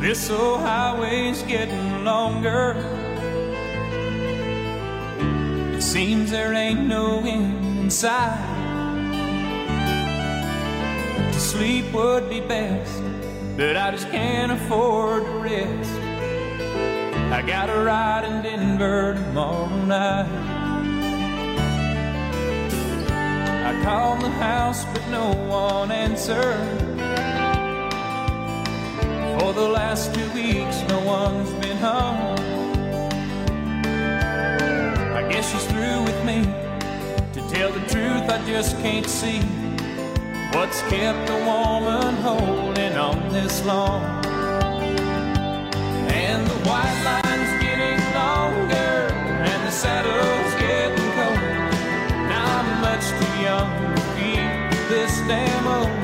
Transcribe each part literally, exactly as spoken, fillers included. This old highway's getting longer. It seems there ain't no end inside. To sleep would be best, but I just can't afford to rest. I got a ride in Denver tomorrow night. I called the house, but no one answered. For the last two weeks, no one's been home. I guess she's through with me. To tell the truth, I just can't see what's kept a woman holding on this long. And the white line's getting longer, and the saddle's getting cold. Now I'm much too young to keep this damn old.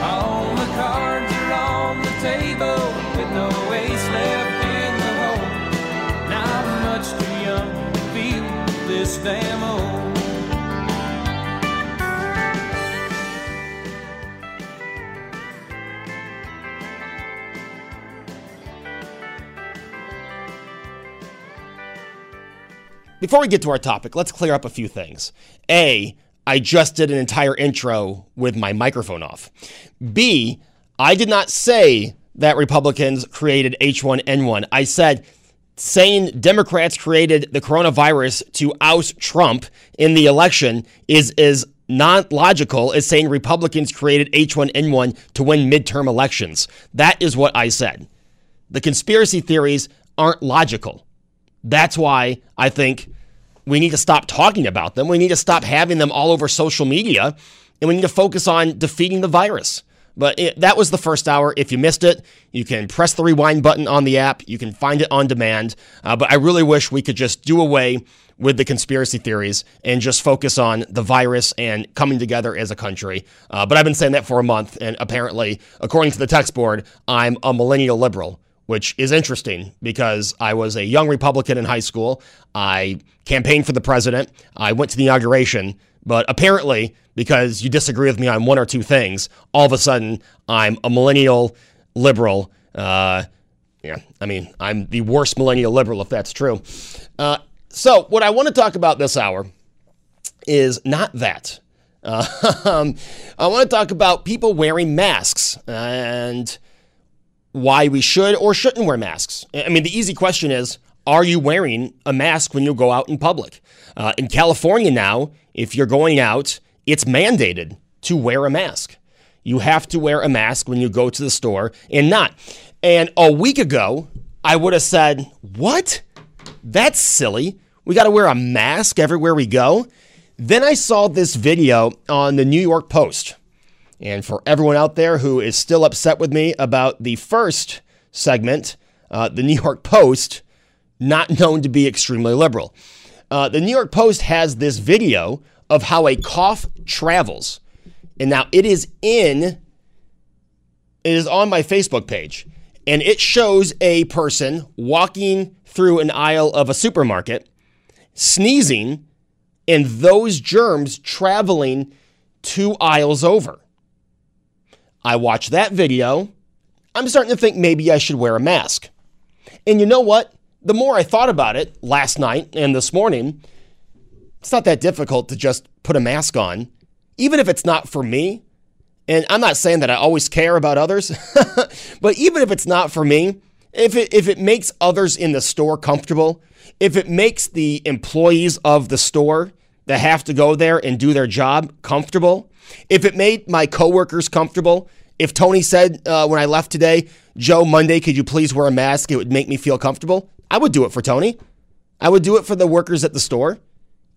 All the cards are on the table, with no ace left in the hole. Now I'm much too young to feel this damn old. Before we get to our topic, let's clear up a few things. A, I just did an entire intro with my microphone off. B, I did not say that Republicans created H one N one. I said saying Democrats created the coronavirus to oust Trump in the election is as not logical as saying Republicans created H one N one to win midterm elections. That is what I said. The conspiracy theories aren't logical. That's why I think we need to stop talking about them. We need to stop having them all over social media, and we need to focus on defeating the virus. But it, that was the first hour. If you missed it, you can press the rewind button on the app. You can find it on demand. Uh, but I really wish we could just do away with the conspiracy theories and just focus on the virus and coming together as a country. Uh, but I've been saying that for a month, and apparently, according to the text board, I'm a millennial liberal, which is interesting because I was a young Republican in high school. I campaigned for the president. I went to the inauguration. But apparently, because you disagree with me on one or two things, all of a sudden, I'm a millennial liberal. Uh, yeah, I mean, I'm the worst millennial liberal, if that's true. Uh, so what I want to talk about this hour is not that. Uh, I want to talk about people wearing masks and why we should or shouldn't wear masks. I mean, the easy question is, are you wearing a mask when you go out in public? Uh, in California now, if you're going out, it's mandated to wear a mask. You have to wear a mask when you go to the store and not. And a week ago, I would have said, what? That's silly. We got to wear a mask everywhere we go. Then I saw this video on the New York Post. And for everyone out there who is still upset with me about the first segment, uh, the New York Post, not known to be extremely liberal. Uh, the New York Post has this video of how a cough travels. And now it is in, it is on my Facebook page. And it shows a person walking through an aisle of a supermarket. sneezing and those germs traveling two aisles over. I watched that video. I'm starting to think maybe I should wear a mask. And you know what? The more I thought about it last night and this morning, it's not that difficult to just put a mask on, even if it's not for me. And I'm not saying that I always care about others, but even if it's not for me, if it, if it makes others in the store comfortable, if it makes the employees of the store that have to go there and do their job comfortable, if it made my coworkers comfortable, if Tony said uh, when I left today, Joe, Monday, could you please wear a mask? It would make me feel comfortable. I would do it for Tony. I would do it for the workers at the store.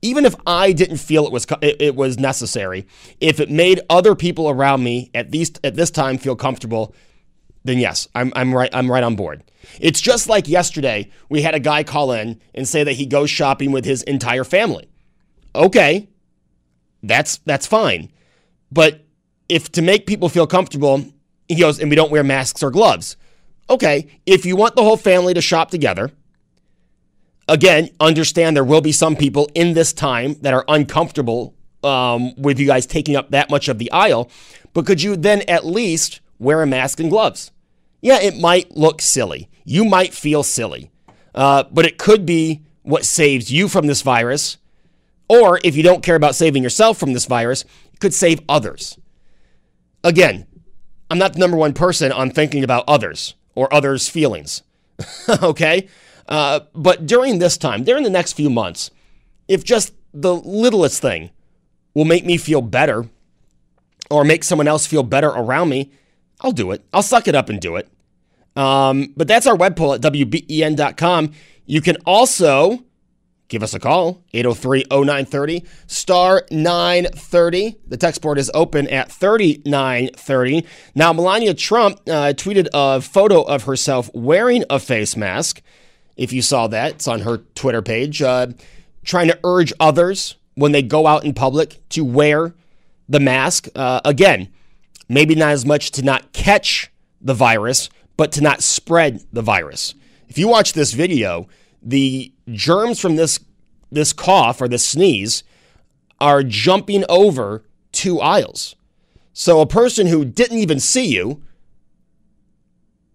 Even if I didn't feel it was it was necessary, if it made other people around me at least at this time feel comfortable, then yes, I'm I'm right I'm right on board. It's just like yesterday, we had a guy call in and say that he goes shopping with his entire family. Okay, that's that's fine, but if to make people feel comfortable, he goes and we don't wear masks or gloves. Okay, if you want the whole family to shop together. Again, understand there will be some people in this time that are uncomfortable um, with you guys taking up that much of the aisle, but could you then at least wear a mask and gloves? Yeah, it might look silly. You might feel silly, uh, but it could be what saves you from this virus, or if you don't care about saving yourself from this virus, it could save others. Again, I'm not the number one person on thinking about others or others' feelings, okay? Uh, but during this time, during the next few months, if just the littlest thing will make me feel better or make someone else feel better around me, I'll do it. I'll suck it up and do it. Um, but that's our web poll at W B E N dot com. You can also give us a call, eight oh three, oh nine three oh, star nine thirty. The text board is open at thirty-nine thirty. Now, Melania Trump uh, tweeted a photo of herself wearing a face mask. If you saw that, it's on her Twitter page, uh, trying to urge others when they go out in public to wear the mask. Uh, again, maybe not as much to not catch the virus, but to not spread the virus. If you watch this video, the germs from this this cough or this sneeze are jumping over two aisles. So a person who didn't even see you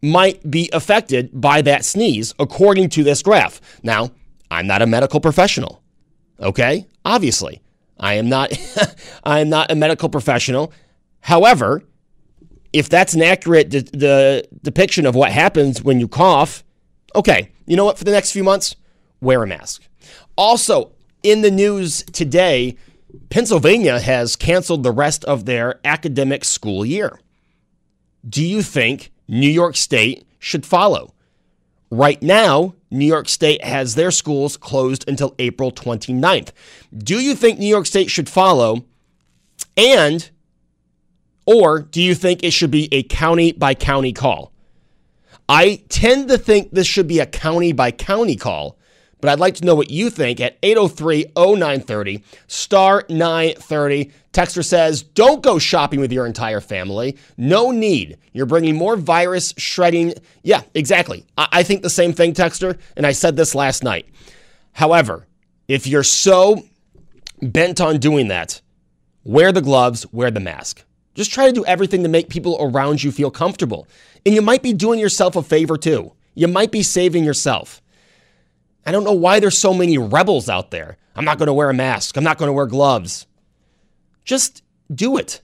might be affected by that sneeze, according to this graph. Now, I'm not a medical professional, okay? Obviously, I am not. I am not a medical professional. However, if that's an accurate de- the depiction of what happens when you cough, okay, you know what? For the next few months, wear a mask. Also, in the news today, Pennsylvania has canceled the rest of their academic school year. Do you think New York State should follow? Right now, New York State has their schools closed until April twenty-ninth. Do you think New York State should follow? And, or do you think it should be a county by county call? I tend to think this should be a county by county call, but I'd like to know what you think at eight oh three, oh nine three oh, star nine thirty. Texter says, don't go shopping with your entire family. No need. You're bringing more virus shredding. Yeah, exactly. I, I think the same thing, Texter, and I said this last night. However, if you're so bent on doing that, wear the gloves, wear the mask. Just try to do everything to make people around you feel comfortable. And you might be doing yourself a favor, too. You might be saving yourself. I don't know why there's so many rebels out there. I'm not going to wear a mask. I'm not going to wear gloves. Just do it.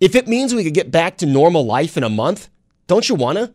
If it means we could get back to normal life in a month, don't you want to?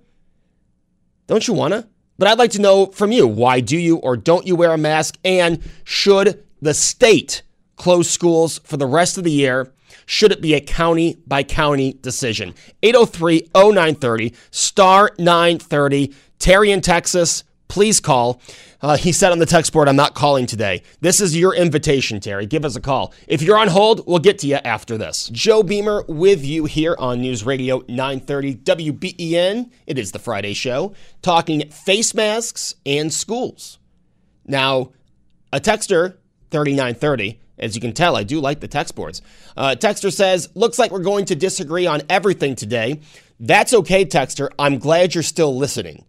Don't you want to? But I'd like to know from you, why do you or don't you wear a mask? And should the state close schools for the rest of the year? Should it be a county by county decision? eight oh three, oh nine three oh, star nine thirty, Terry in Texas. Please call. Uh, he said on the text board, I'm not calling today. This is your invitation, Terry. Give us a call. If you're on hold, we'll get to you after this. Joe Beamer with you here on News Radio nine thirty W B E N. It is the Friday show, talking face masks and schools. Now, a texter, thirty-nine thirty. As you can tell, I do like the text boards. Uh, Texter says, looks like we're going to disagree on everything today. That's okay, Texter. I'm glad you're still listening.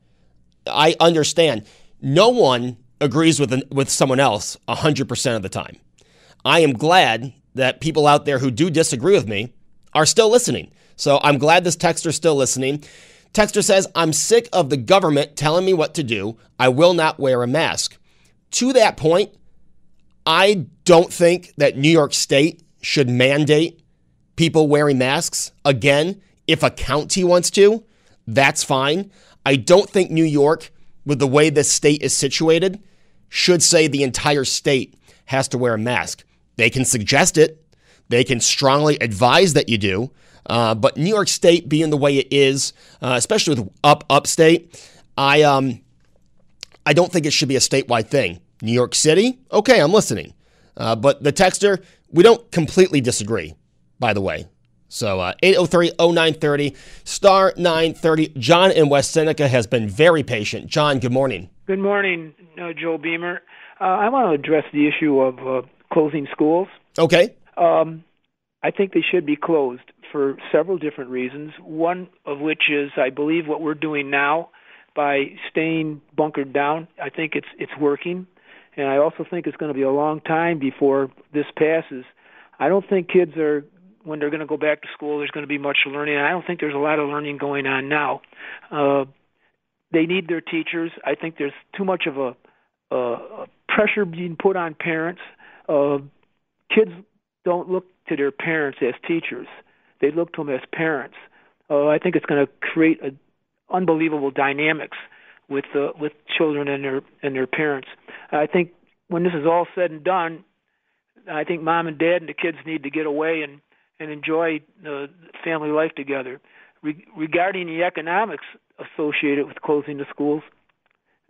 I understand. No one agrees with, with someone else one hundred percent of the time. I am glad that people out there who do disagree with me are still listening. So I'm glad this texter's still listening. Texter says, I'm sick of the government telling me what to do. I will not wear a mask. To that point, I don't think that New York State should mandate people wearing masks. Again, if a county wants to, that's fine. I don't think New York, with the way this state is situated, should say the entire state has to wear a mask. They can suggest it. They can strongly advise that you do. Uh, but New York State being the way it is, uh, especially with up upstate, I um, I don't think it should be a statewide thing. New York City, okay, I'm listening. Uh, but the texter, we don't completely disagree, by the way. So uh, eight oh three, oh nine thirty, star nine thirty. John in West Seneca has been very patient. John, good morning. Good morning, uh, Joe Beamer. Uh, I want to address the issue of uh, closing schools. Okay. Um, I think they should be closed for several different reasons, one of which is, I believe, what we're doing now by staying bunkered down. I think it's it's working, and I also think it's going to be a long time before this passes. I don't think kids are, when they're going to go back to school, there's going to be much learning. I don't think there's a lot of learning going on now. Uh, they need their teachers. I think there's too much of a, a pressure being put on parents. Uh, kids don't look to their parents as teachers. They look to them as parents. Uh, I think it's going to create a, unbelievable dynamics with uh, with children and their and their parents. I think when this is all said and done, I think mom and dad and the kids need to get away and and enjoy uh, family life together. Re- regarding the economics associated with closing the schools,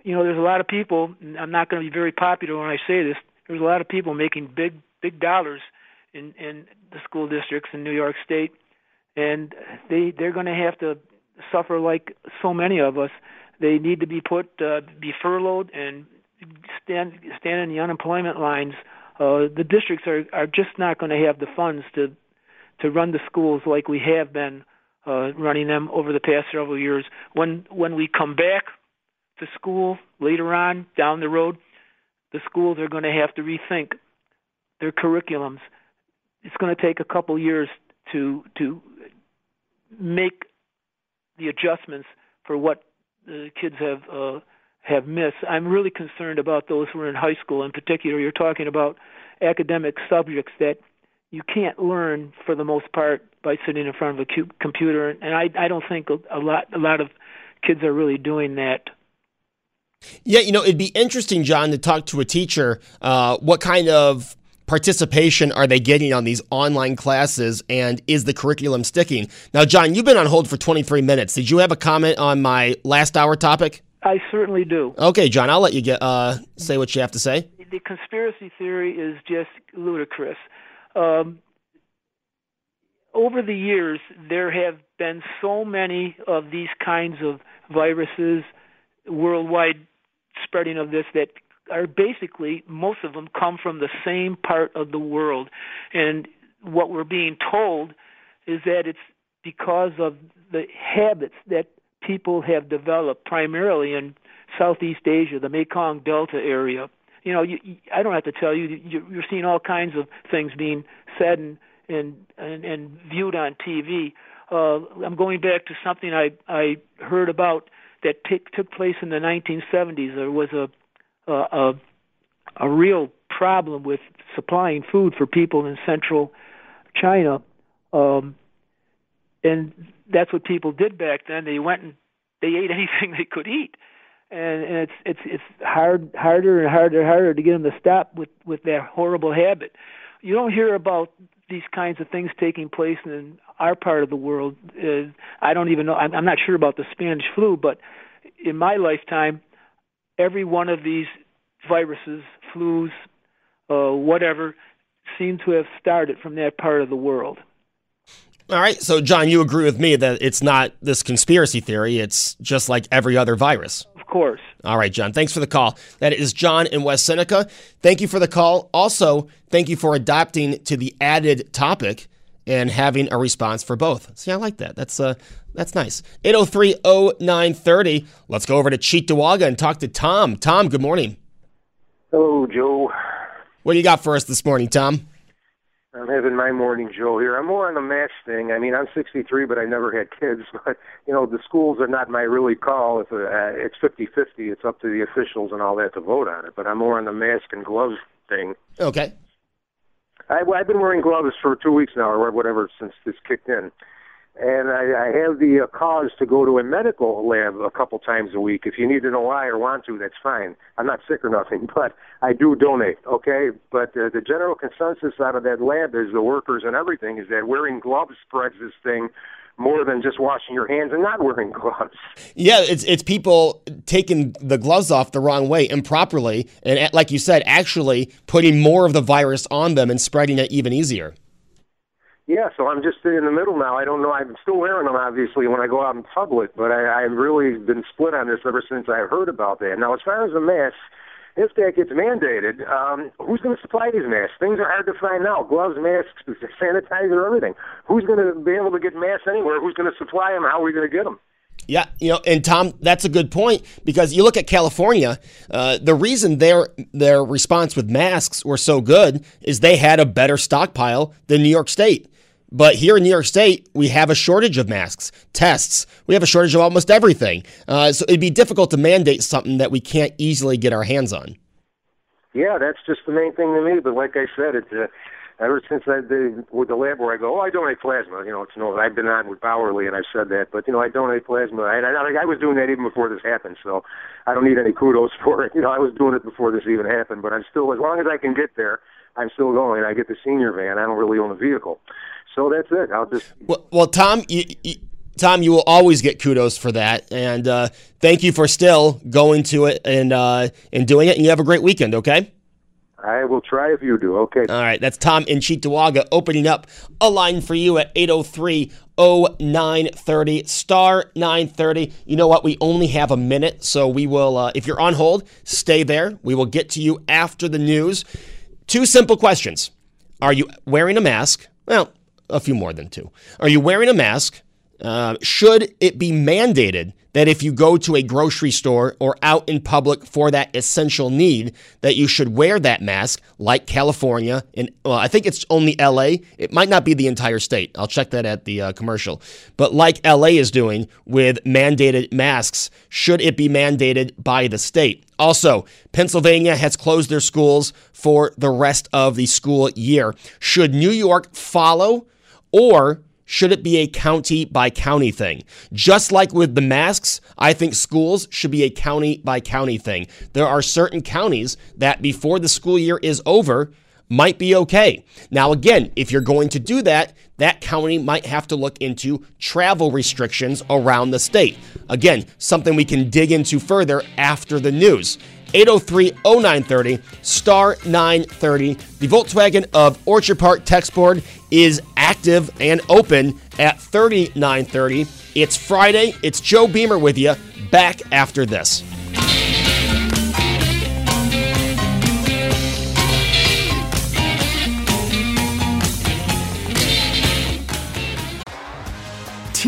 you know, there's a lot of people. And I'm not going to be very popular when I say this. There's a lot of people making big big dollars In, in the school districts in New York State, and they, they're going to have to suffer like so many of us. They need to be put, uh, be furloughed and stand, stand in the unemployment lines. Uh, the districts are, are just not going to have the funds to to run the schools like we have been uh, running them over the past several years. When when we come back to school later on down the road, the schools are going to have to rethink their curriculums. It's going to take a couple years to to make the adjustments for what the kids have uh, have missed. I'm really concerned about those who are in high school in particular. You're talking about academic subjects that you can't learn for the most part by sitting in front of a cu- computer, and I, I don't think a lot a lot of kids are really doing that. Yeah, you know, it'd be interesting, John, to talk to a teacher. Uh, what kind of participation are they getting on these online classes, and is the curriculum sticking? Now, John, you've been on hold for twenty-three minutes. Did you have a comment on my last hour topic? I certainly do. Okay, John, I'll let you get uh, say what you have to say. The conspiracy theory is just ludicrous. Um, over the years, there have been so many of these kinds of viruses, worldwide spreading of this, that are basically, most of them come from the same part of the world. And what we're being told is that it's because of the habits that people have developed, primarily in Southeast Asia, the Mekong Delta area. You know, you, I don't have to tell you, you're seeing all kinds of things being said and and, and, and viewed on T V. Uh, I'm going back to something I, I heard about that t- took place in the nineteen seventies. There was a Uh, a, a real problem with supplying food for people in central China. Um, and that's what people did back then. They went and they ate anything they could eat. And, and it's it's it's hard harder and harder and harder to get them to stop with, with that horrible habit. You don't hear about these kinds of things taking place in our part of the world. Uh, I don't even know. I'm, I'm not sure about the Spanish flu, but in my lifetime, every one of these viruses, flus, uh, whatever, seem to have started from that part of the world. All right. So, John, you agree with me that it's not this conspiracy theory. It's just like every other virus. Of course. All right, John. Thanks for the call. That is John in West Seneca. Thank you for the call. Also, thank you for adapting to the added topic and having a response for both. See, I like that. That's uh, that's nice. eight oh three, oh nine thirty. Let's go over to Cheektowaga and talk to Tom. Tom, good morning. Hello, Joe. What do you got for us this morning, Tom? I'm having my morning, Joe, here. I'm more on the match thing. I mean, I'm sixty-three, but I never had kids. But, you know, the schools are not my really call. If, uh, it's fifty-fifty. It's up to the officials and all that to vote on it. But I'm more on the mask and gloves thing. Okay. I, I've been wearing gloves for two weeks now or whatever since this kicked in. And I, I have the uh, cause to go to a medical lab a couple times a week. If you need to know why or want to, that's fine. I'm not sick or nothing, but I do donate, okay? But uh, the general consensus out of that lab is the workers and everything is that wearing gloves spreads this thing more than just washing your hands and not wearing gloves. Yeah, it's it's people taking the gloves off the wrong way, improperly, and like you said, actually putting more of the virus on them and spreading it even easier. Yeah, so I'm just in the middle now. I don't know. I'm still wearing them, obviously, when I go out in public, but I, I've really been split on this ever since I heard about that. Now, as far as the masks, if that gets mandated, um, who's going to supply these masks? Things are hard to find now. Gloves, masks, sanitizer, everything. Who's going to be able to get masks anywhere? Who's going to supply them? How are we going to get them? Yeah, you know, and Tom, that's a good point, because you look at California, uh, the reason their their response with masks were so good is they had a better stockpile than New York State. But here in New York State, we have a shortage of masks, tests. We have a shortage of almost everything. Uh, so it'd be difficult to mandate something that we can't easily get our hands on. Yeah, that's just the main thing to me. But like I said, it's uh, ever since I did with the lab where I go, oh, I donate plasma. You know, it's no, I've been on with Bowerly and I've said that. But, you know, I donate plasma. And I, I, I was doing that even before this happened. So I don't need any kudos for it. You know, I was doing it before this even happened. But I'm still, as long as I can get there, I'm still going. I get the senior van. I don't really own a vehicle. So that's it. I'll just well, well Tom, you, you, Tom, you will always get kudos for that, and uh, thank you for still going to it and uh, and doing it. And you have a great weekend, okay? I will try if you do. Okay. All right. That's Tom in Cheektowaga opening up a line for you at eight oh three, oh nine three oh, star nine thirty. You know what? We only have a minute, so we will. Uh, if you're on hold, stay there. We will get to you after the news. Two simple questions: are you wearing a mask? Well, a few more than two. Are you wearing a mask? Uh, should it be mandated that if you go to a grocery store or out in public for that essential need, that you should wear that mask, like California? And well, I think it's only L A. It might not be the entire state. I'll check that at the uh, commercial. But like L A is doing with mandated masks, should it be mandated by the state? Also, Pennsylvania has closed their schools for the rest of the school year. Should New York follow? Or should it be a county-by-county thing? Just like with the masks, I think schools should be a county-by-county thing. There are certain counties that before the school year is over might be okay. Now, again, if you're going to do that, that county might have to look into travel restrictions around the state. Again, something we can dig into further after the news. eight oh three, oh nine three oh, star nine thirty. The Volkswagen of Orchard Park text board is active and open at thirty-nine thirty. It's Friday. It's Joe Beamer with you. Back after this.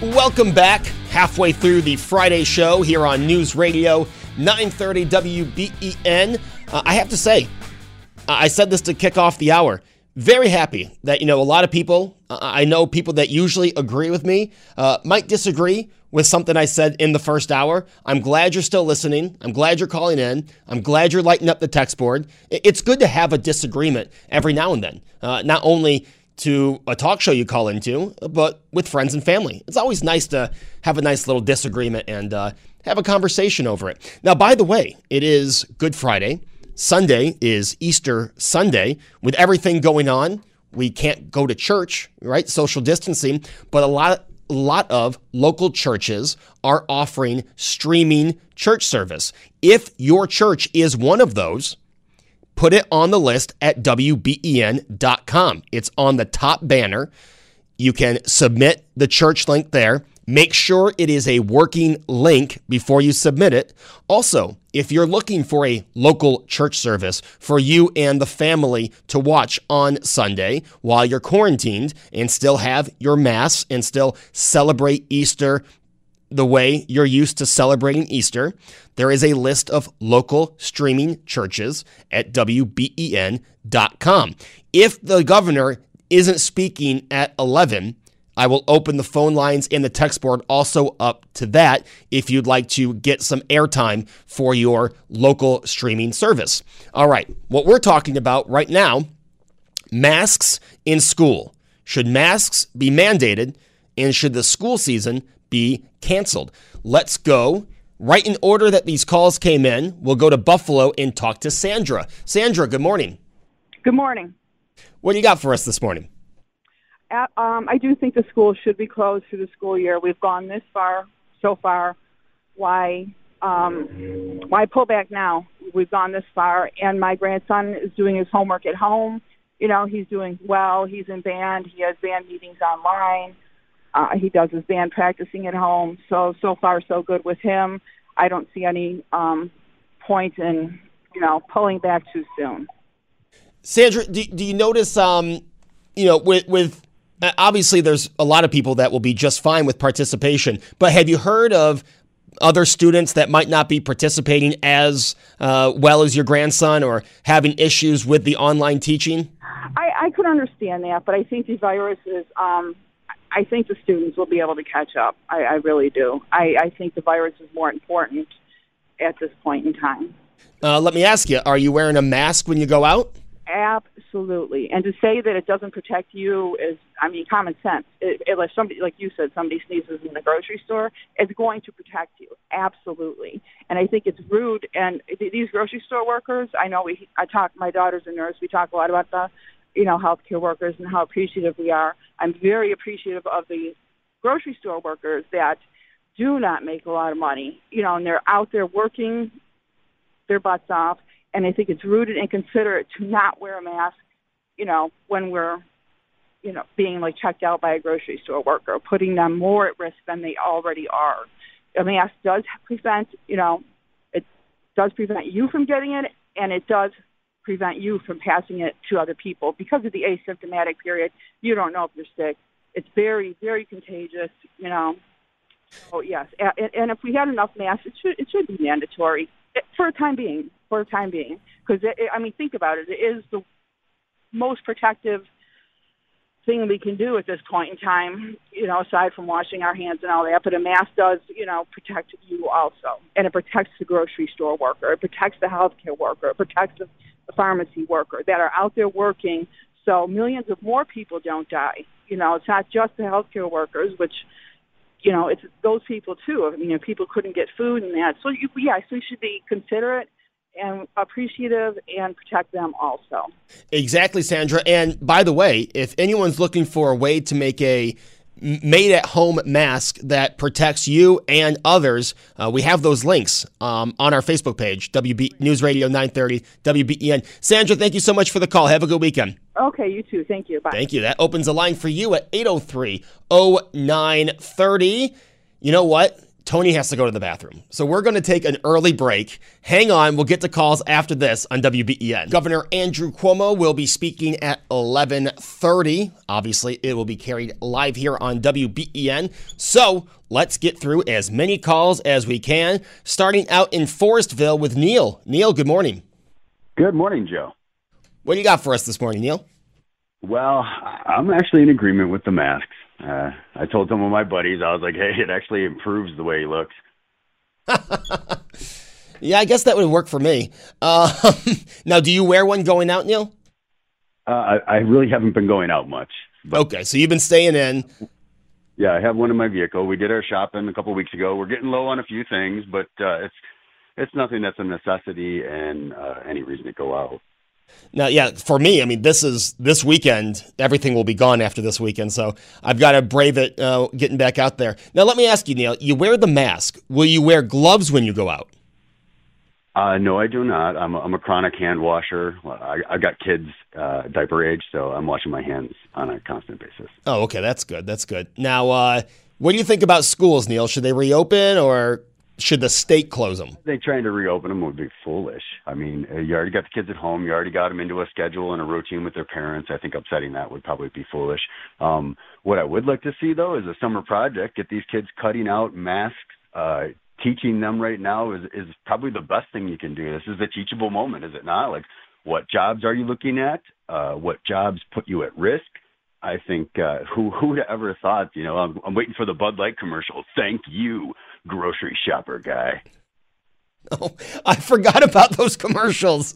Welcome back, halfway through the Friday show here on News Radio nine thirty W B E N. Uh, I have to say, I said this to kick off the hour. Very happy that, you know, a lot of people, I know people that usually agree with me, uh, might disagree with something I said in the first hour. I'm glad you're still listening. I'm glad you're calling in. I'm glad you're lighting up the text board. It's good to have a disagreement every now and then, uh, not only to a talk show you call into, but with friends and family. It's always nice to have a nice little disagreement and uh, have a conversation over it. Now, by the way, it is Good Friday. Sunday is Easter Sunday. With everything going on, we can't go to church, right? Social distancing, but a lot of A lot of local churches are offering streaming church service. If your church is one of those, put it on the list at W B E N dot com. It's on the top banner. You can submit the church link there. Make sure it is a working link before you submit it. Also, if you're looking for a local church service for you and the family to watch on Sunday while you're quarantined and still have your mass and still celebrate Easter the way you're used to celebrating Easter, there is a list of local streaming churches at W B E N dot com. If the governor isn't speaking at eleven, I will open the phone lines and the text board also up to that if you'd like to get some airtime for your local streaming service. All right, what we're talking about right now, masks in school. Should masks be mandated and should the school season be canceled? Let's go right in order that these calls came in. We'll go to Buffalo and talk to Sandra. Sandra, good morning. Good morning. What do you got for us this morning? At, um, I do think the school should be closed through the school year. We've gone this far so far. Why um, why pull back now? We've gone this far, and my grandson is doing his homework at home. You know, he's doing well. He's in band. He has band meetings online. Uh, he does his band practicing at home. So, so far, so good with him. I don't see any um, point in, you know, pulling back too soon. Sandra, do, do you notice, um, you know, with with – obviously, there's a lot of people that will be just fine with participation, but have you heard of other students that might not be participating as uh, well as your grandson or having issues with the online teaching? I, I could understand that, but I think the virus is, um, I think the students will be able to catch up. I, I really do. I, I think the virus is more important at this point in time. Uh, let me ask you, are you wearing a mask when you go out? Absolutely. And to say that it doesn't protect you is, I mean, common sense. It, it, like somebody, like you said, somebody sneezes in the grocery store, it's going to protect you. Absolutely. And I think it's rude. And these grocery store workers, I know we, I talk, my daughter's a nurse. We talk a lot about the, you know, healthcare workers and how appreciative we are. I'm very appreciative of the grocery store workers that do not make a lot of money, you know, and they're out there working their butts off. And I think it's rude and inconsiderate to not wear a mask, you know, when we're, you know, being like checked out by a grocery store worker, putting them more at risk than they already are. A mask does prevent, you know, it does prevent you from getting it, and it does prevent you from passing it to other people. Because of the asymptomatic period, you don't know if you're sick. It's very, very contagious, you know. So, yes. And, and if we had enough masks, it should, it should be mandatory for a time being. For the time being, because, I mean, think about it. It is the most protective thing we can do at this point in time, you know, aside from washing our hands and all that. But a mask does, you know, protect you also. And it protects the grocery store worker. It protects the healthcare worker. It protects the pharmacy worker that are out there working so millions of more people don't die. You know, it's not just the healthcare workers, which, you know, it's those people too. I mean, you know, people couldn't get food and that. So, you, yeah, so you should be considerate and appreciative and protect them also. Exactly, Sandra. And by the way, if anyone's looking for a way to make a made-at-home mask that protects you and others, uh, we have those links um, on our Facebook page, W B News Radio nine thirty, W B E N. Sandra, thank you so much for the call. Have a good weekend. Okay, you too. Thank you. Bye. Thank you. That opens the line for you at eight oh three, oh nine thirty. You know what? Tony has to go to the bathroom. So we're going to take an early break. Hang on. We'll get to calls after this on W B E N. Governor Andrew Cuomo will be speaking at eleven thirty. Obviously, it will be carried live here on W B E N. So let's get through as many calls as we can, starting out in Forestville with Neil. Neil, good morning. Good morning, Joe. What do you got for us this morning, Neil? Well, I'm actually in agreement with the masks. Uh, I told some of my buddies, I was like, hey, it actually improves the way he looks. Yeah, I guess that would work for me. Uh, now, do you wear one going out, Neil? Uh, I, I really haven't been going out much. But okay, so you've been staying in. Yeah, I have one in my vehicle. We did our shopping a couple of weeks ago. We're getting low on a few things, but uh, it's it's nothing that's a necessity and uh, any reason to go out. Now, yeah, for me, I mean, this is this weekend. Everything will be gone after this weekend, so I've got to brave it uh, getting back out there. Now, let me ask you, Neil, you wear the mask. Will you wear gloves when you go out? Uh, no, I do not. I'm a, I'm a chronic hand washer. I, I've got kids uh, diaper age, so I'm washing my hands on a constant basis. Oh, okay. That's good. That's good. Now, uh, what do you think about schools, Neil? Should they reopen or should the state close them? I think trying to reopen them would be foolish. I mean, you already got the kids at home. You already got them into a schedule and a routine with their parents. I think upsetting that would probably be foolish. Um, what I would like to see, though, is a summer project. Get these kids cutting out masks, uh teaching them right now is, is probably the best thing you can do. This is a teachable moment, is it not? Like, what jobs are you looking at? Uh, what jobs put you at risk? I think uh, who who would ever thought, you know, I'm, I'm waiting for the Bud Light commercial. Thank you, grocery shopper guy. Oh, I forgot about those commercials.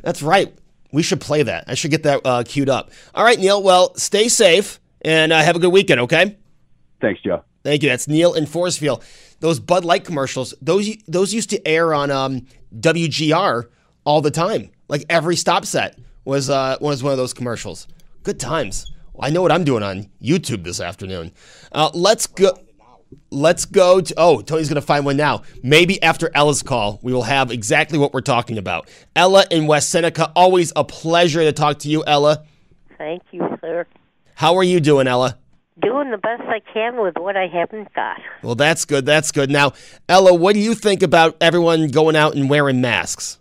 That's right. We should play that. I should get that uh, queued up. All right, Neil. Well, stay safe and uh, have a good weekend, okay? Thanks, Joe. Thank you. That's Neil in Forestville. Those Bud Light commercials, those those used to air on um, W G R all the time. Like every stop set was uh, was one of those commercials. Good times. Well, I know what I'm doing on YouTube this afternoon. Uh, let's go. Let's go to. Oh, Tony's going to find one now. Maybe after Ella's call, we will have exactly what we're talking about. Ella in West Seneca. Always a pleasure to talk to you, Ella. Thank you, sir. How are you doing, Ella? Doing the best I can with what I haven't got. Well, that's good. That's good. Now, Ella, what do you think about everyone going out and wearing masks?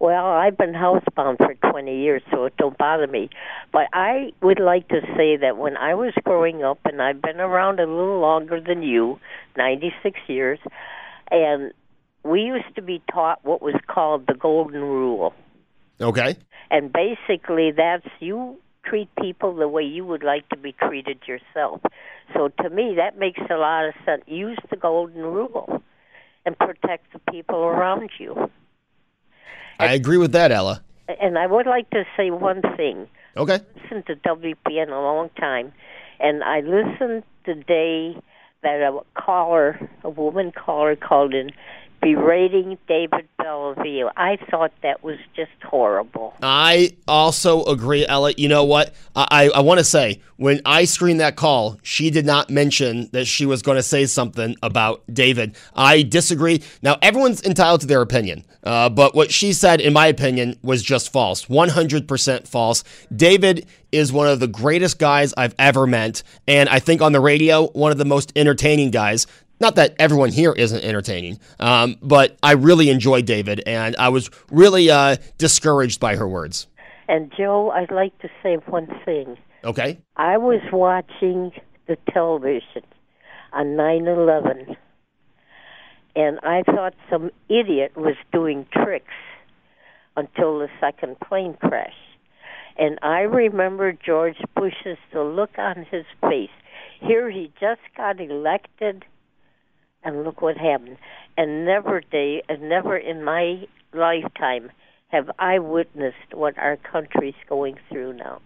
Well, I've been housebound for twenty years, so it don't bother me. But I would like to say that when I was growing up, and I've been around a little longer than you, ninety-six years, and we used to be taught what was called the Golden Rule. Okay. And basically, that's you treat people the way you would like to be treated yourself. So to me, that makes a lot of sense. Use the Golden Rule and protect the people around you. And I agree with that, Ella. And I would like to say one thing. Okay. I listened to W B E N a long time, and I listened the day that a caller, a woman caller, called in berating David Belliveau. I thought that was just horrible. I also agree, Ella. You know what? I, I, I want to say, when I screened that call, she did not mention that she was going to say something about David. I disagree. Now, everyone's entitled to their opinion, uh, but what she said, in my opinion, was just false. one hundred percent false. David is one of the greatest guys I've ever met, and I think on the radio, one of the most entertaining guys. Not that everyone here isn't entertaining, um, but I really enjoyed David, and I was really uh, discouraged by her words. And, Joe, I'd like to say one thing. Okay. I was watching the television on nine eleven, and I thought some idiot was doing tricks until the second plane crash. And I remember George Bush's the look on his face. Here he just got elected, and look what happened. And never day, and never in my lifetime have I witnessed what our country's going through now.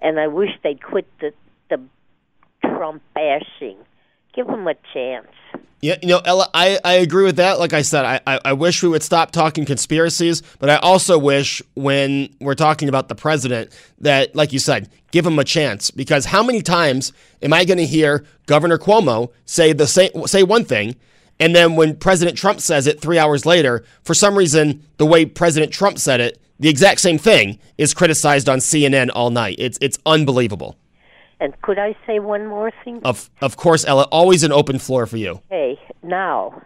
And I wish they'd quit the, the Trump bashing. Give them a chance. Yeah, you know, Ella, I, I agree with that. Like I said, I, I, I wish we would stop talking conspiracies, but I also wish when we're talking about the president that, like you said, give him a chance. Because how many times am I going to hear Governor Cuomo say the same, say one thing, and then when President Trump says it three hours later, for some reason, the way President Trump said it, the exact same thing is criticized on C N N all night. It's it's unbelievable. And could I say one more thing? Of of course, Ella. Always an open floor for you. Hey, now,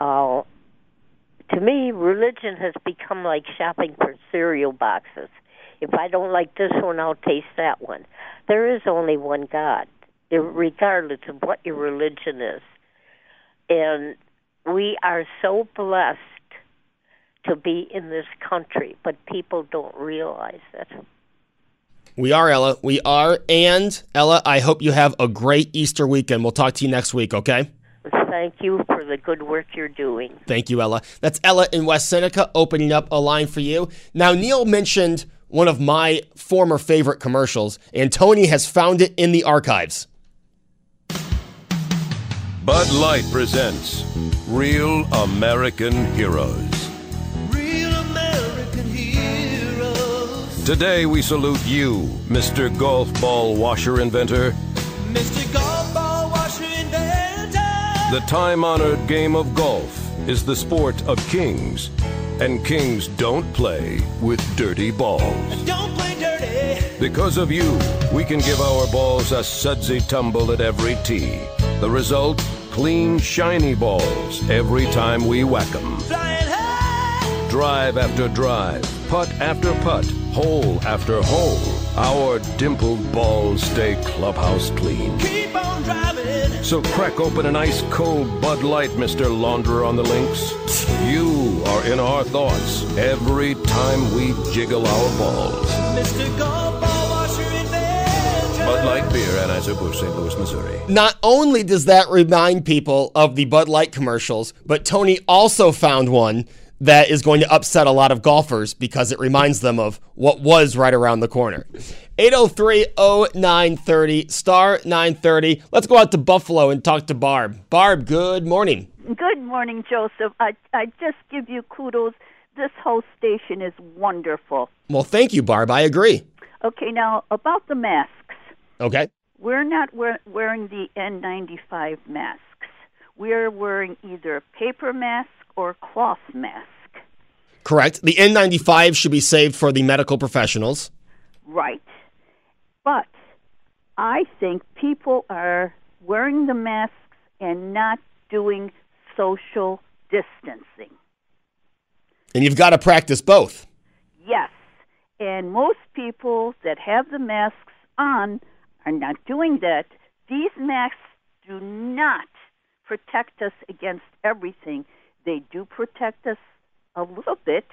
uh, to me, religion has become like shopping for cereal boxes. If I don't like this one, I'll taste that one. There is only one God, regardless of what your religion is. And we are so blessed to be in this country, but people don't realize it. We are, Ella. We are. And, Ella, I hope you have a great Easter weekend. We'll talk to you next week, okay? Thank you for the good work you're doing. Thank you, Ella. That's Ella in West Seneca opening up a line for you. Now, Neil mentioned one of my former favorite commercials, and Tony has found it in the archives. Bud Light presents Real American Heroes. Real American Heroes. Today we salute you, Mister Golf Ball Washer Inventor. Mister Golf Ball Washer Inventor. The time-honored game of golf is the sport of kings, and kings don't play with dirty balls. Don't play dirty. Because of you, we can give our balls a sudsy tumble at every tee. The result, clean, shiny balls every time we whack them. Flying high! Drive after drive, putt after putt, hole after hole. Our dimpled balls stay clubhouse clean. Keep on driving. So crack open an ice-cold Bud Light, Mister Launderer on the links. You are in our thoughts every time we jiggle our balls. Mister Golf Ball. Bud Light beer, Anheuser-Busch, Saint Louis, Missouri. Not only does that remind people of the Bud Light commercials, but Tony also found one that is going to upset a lot of golfers because it reminds them of what was right around the corner. eight oh three oh nine three oh, star nine thirty. Let's go out to Buffalo and talk to Barb. Barb, good morning. Good morning, Joseph. I, I just give you kudos. This whole station is wonderful. Well, thank you, Barb. I agree. Okay, now about the mask. Okay. We're not wear- wearing the N ninety-five masks. We're wearing either a paper mask or cloth mask. Correct. The N ninety-five should be saved for the medical professionals. Right. But I think people are wearing the masks and not doing social distancing. And you've got to practice both. Yes. And most people that have the masks on are not doing that. These masks do not protect us against everything. They do protect us a little bit,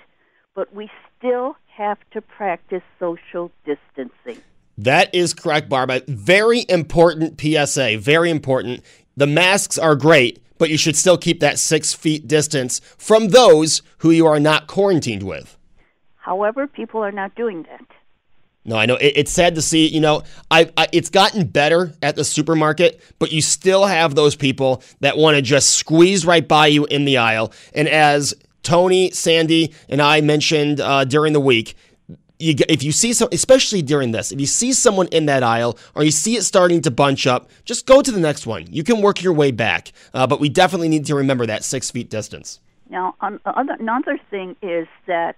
but we still have to practice social distancing. That is correct, Barbara. Very important P S A, very important. The masks are great, but you should still keep that six feet distance from those who you are not quarantined with. However, people are not doing that. No, I know. It, it's sad to see, you know, I, I it's gotten better at the supermarket, but you still have those people that want to just squeeze right by you in the aisle. And as Tony, Sandy, and I mentioned uh, during the week, you, if you see, some, especially during this, if you see someone in that aisle or you see it starting to bunch up, just go to the next one. You can work your way back. Uh, but we definitely need to remember that six feet distance. Now, um, another thing is that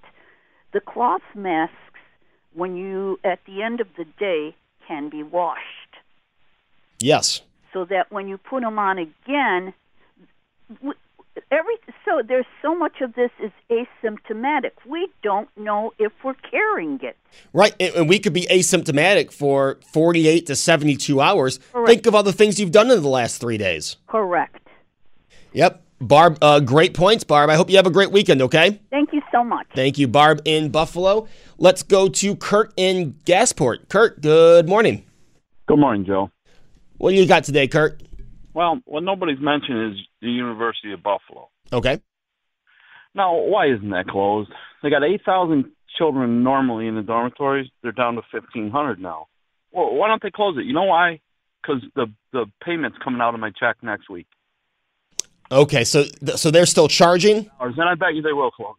the cloth mask, when you, at the end of the day, can be washed. Yes. So that when you put them on again, every so there's so much of this is asymptomatic. We don't know if we're carrying it. Right, and we could be asymptomatic for forty-eight to seventy-two hours. Correct. Think of all the things you've done in the last three days. Correct. Yep. Barb, uh, great points, Barb. I hope you have a great weekend, okay? Thank you so much. Thank you, Barb in Buffalo. Let's go to Kurt in Gasport. Kurt, good morning. Good morning, Joe. What do you got today, Kurt? Well, what nobody's mentioned is the University of Buffalo. Okay. Now, why isn't that closed? They got eight thousand children normally in the dormitories. They're down to fifteen hundred now. Well, why don't they close it? You know why? Because the, the payment's coming out of my check next week. Okay, so th- so they're still charging? Then I bet you they will close.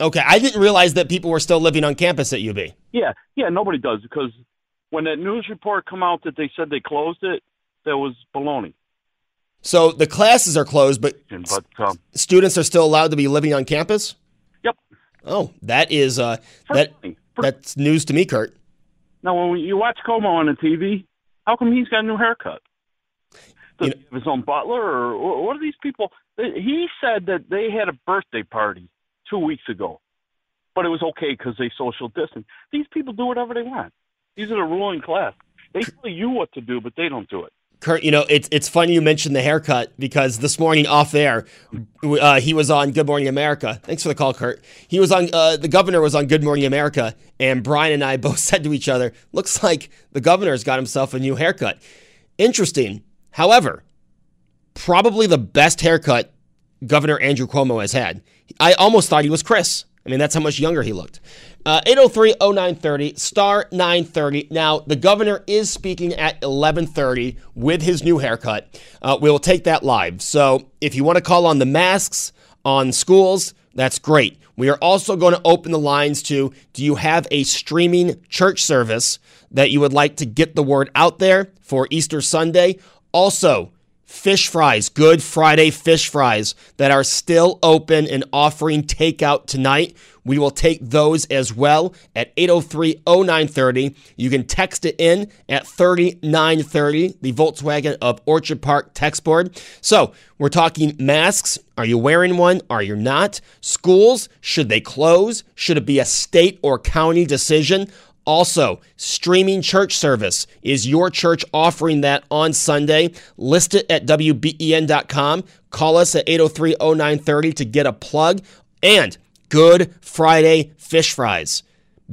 Okay, I didn't realize that people were still living on campus at U B. Yeah, yeah, nobody does, because when that news report came out that they said they closed it, that was baloney. So the classes are closed, but, but um, students are still allowed to be living on campus? Yep. Oh, that is uh, that that's news to me, Kurt. Now, when you watch Cuomo on the T V, how come he's got a new haircut? You know, his own butler, or what are these people? He said that they had a birthday party two weeks ago, but it was okay because they social distance. These people do whatever they want. These are the ruling class. They tell you what to do, but they don't do it. Kurt, you know, it's it's funny you mentioned the haircut, because this morning off air, uh, he was on Good Morning America. Thanks for the call, Kurt. He was on, uh, the governor was on Good Morning America, and Brian and I both said to each other, looks like the governor's got himself a new haircut. Interesting. However, probably the best haircut Governor Andrew Cuomo has had. I almost thought he was Chris. I mean, that's how much younger he looked. Uh, eight oh three oh nine thirty, star nine thirty. Now, the governor is speaking at eleven thirty with his new haircut. Uh, we'll take that live. So if you want to call on the masks, on schools, that's great. We are also going to open the lines to, do you have a streaming church service that you would like to get the word out there for Easter Sunday? Also, fish fries, Good Friday fish fries that are still open and offering takeout tonight. We will take those as well at eight oh three oh nine thirty. You can text it in at thirty-nine thirty, the Volkswagen of Orchard Park text board. So we're talking masks. Are you wearing one? Are you not? Schools, should they close? Should it be a state or county decision? Also, streaming church service. Is your church offering that on Sunday? List it at W B E N dot com. Call us at eight oh three oh nine thirty to get a plug. And Good Friday fish fries.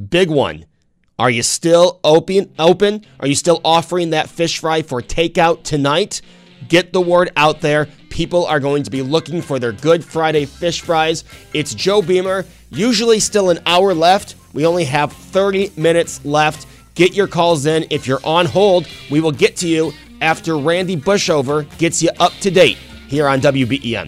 Big one. Are you still open? Open? Are you still offering that fish fry for takeout tonight? Get the word out there. People are going to be looking for their Good Friday fish fries. It's Joe Beamer. Usually still an hour left. We only have thirty minutes left. Get your calls in. If you're on hold, we will get to you after Randy Bushover gets you up to date here on W B E N.